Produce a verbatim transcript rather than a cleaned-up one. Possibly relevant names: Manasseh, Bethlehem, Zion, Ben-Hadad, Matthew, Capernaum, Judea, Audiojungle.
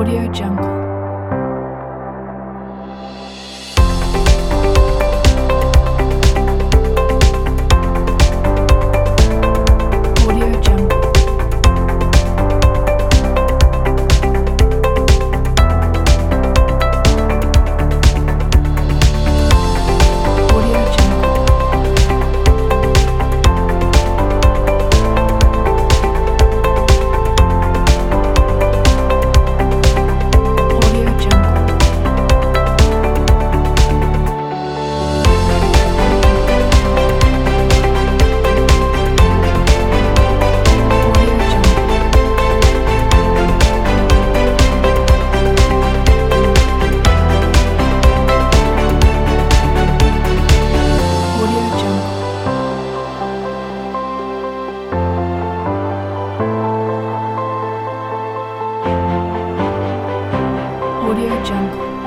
Audiojungle. Audiojungle.